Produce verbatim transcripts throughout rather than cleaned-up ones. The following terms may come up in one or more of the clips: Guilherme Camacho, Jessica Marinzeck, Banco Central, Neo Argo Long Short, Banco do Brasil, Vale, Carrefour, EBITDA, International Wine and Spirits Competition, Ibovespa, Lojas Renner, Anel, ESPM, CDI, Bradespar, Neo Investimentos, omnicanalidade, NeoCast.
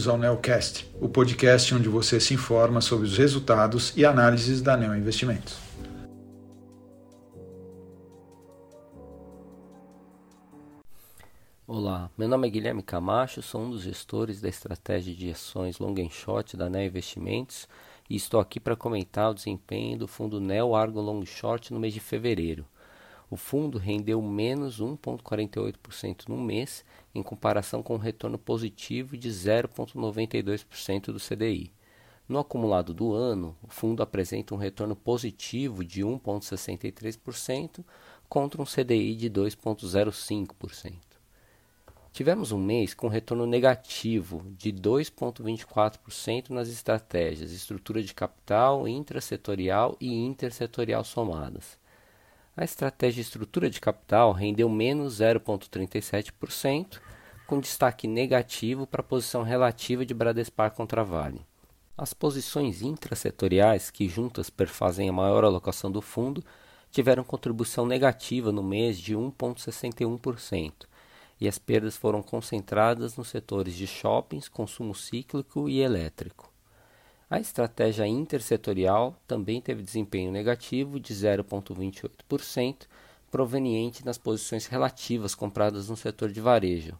bem-vindos ao NeoCast, o podcast onde você se informa sobre os resultados e análises da Neo Investimentos. Olá, meu nome é Guilherme Camacho, sou um dos gestores da estratégia de ações long and short da Neo Investimentos e estou aqui para comentar o desempenho do fundo Neo Argo Long Short no mês de fevereiro. O fundo rendeu menos um vírgula quarenta e oito por cento no mês, em comparação com um retorno positivo de zero vírgula noventa e dois por cento do C D I. No acumulado do ano, o fundo apresenta um retorno positivo de um vírgula sessenta e três por cento contra um C D I de dois vírgula zero cinco por cento. Tivemos um mês com retorno negativo de dois vírgula vinte e quatro por cento nas estratégias, estrutura de capital, intrasetorial e intersetorial somadas. A estratégia estrutura de capital rendeu menos zero vírgula trinta e sete por cento, com destaque negativo para a posição relativa de Bradespar contra Vale. As posições intrasetoriais, que juntas perfazem a maior alocação do fundo, tiveram contribuição negativa no mês de um vírgula sessenta e um por cento, e as perdas foram concentradas nos setores de shoppings, consumo cíclico e elétrico. A estratégia intersetorial também teve desempenho negativo de zero vírgula vinte e oito por cento, proveniente das posições relativas compradas no setor de varejo,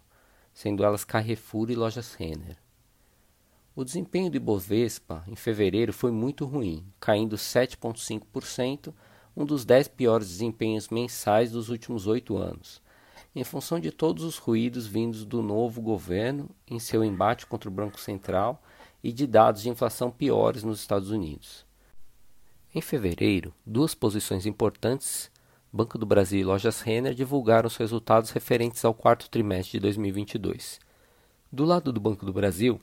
sendo elas Carrefour e Lojas Renner. O desempenho do Ibovespa em fevereiro foi muito ruim, caindo sete vírgula cinco por cento, um dos dez piores desempenhos mensais dos últimos oito anos, em função de todos os ruídos vindos do novo governo em seu embate contra o Banco Central e de dados de inflação piores nos Estados Unidos. Em fevereiro, duas posições importantes, Banco do Brasil e Lojas Renner, divulgaram os resultados referentes ao quarto trimestre de dois mil e vinte e dois. Do lado do Banco do Brasil,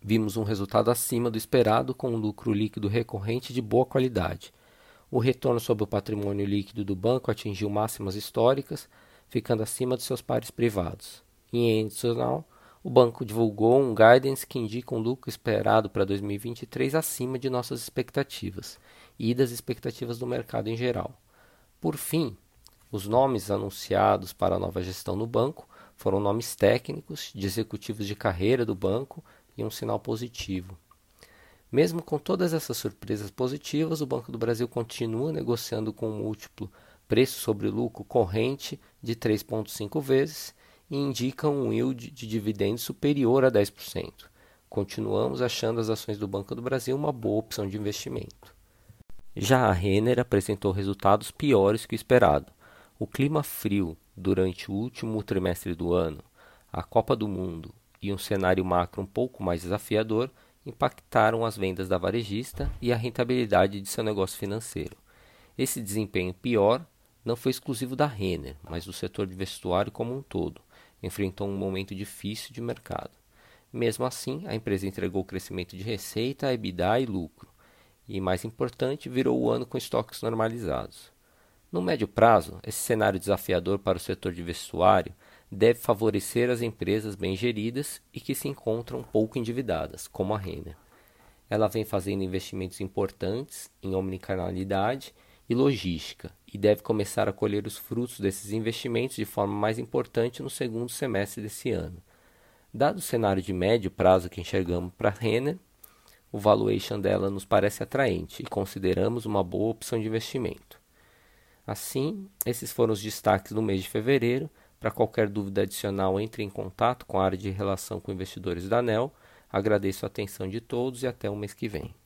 vimos um resultado acima do esperado, com um lucro líquido recorrente de boa qualidade. O retorno sobre o patrimônio líquido do banco atingiu máximas históricas, ficando acima de seus pares privados. Em adicional, o banco divulgou um guidance que indica um lucro esperado para dois mil e vinte e três acima de nossas expectativas e das expectativas do mercado em geral. Por fim, os nomes anunciados para a nova gestão no banco foram nomes técnicos, de executivos de carreira do banco e um sinal positivo. Mesmo com todas essas surpresas positivas, o Banco do Brasil continua negociando com um múltiplo preço sobre lucro corrente de três vírgula cinco vezes, e indicam um yield de dividendos superior a dez por cento. Continuamos achando as ações do Banco do Brasil uma boa opção de investimento. Já a Renner apresentou resultados piores que o esperado. O clima frio durante o último trimestre do ano, a Copa do Mundo e um cenário macro um pouco mais desafiador impactaram as vendas da varejista e a rentabilidade de seu negócio financeiro. Esse desempenho pior não foi exclusivo da Renner, mas do setor de vestuário como um todo. Enfrentou um momento difícil de mercado. Mesmo assim, a empresa entregou crescimento de receita, EBITDA e lucro. E, mais importante, virou o ano com estoques normalizados. No médio prazo, esse cenário desafiador para o setor de vestuário deve favorecer as empresas bem geridas e que se encontram pouco endividadas, como a Renner. Ela vem fazendo investimentos importantes em omnicanalidade e logística, e deve começar a colher os frutos desses investimentos de forma mais importante no segundo semestre desse ano. Dado o cenário de médio prazo que enxergamos para a Renner, o valuation dela nos parece atraente e consideramos uma boa opção de investimento. Assim, esses foram os destaques do mês de fevereiro. Para qualquer dúvida adicional, entre em contato com a área de relação com investidores da Anel. Agradeço a atenção de todos e até o mês que vem.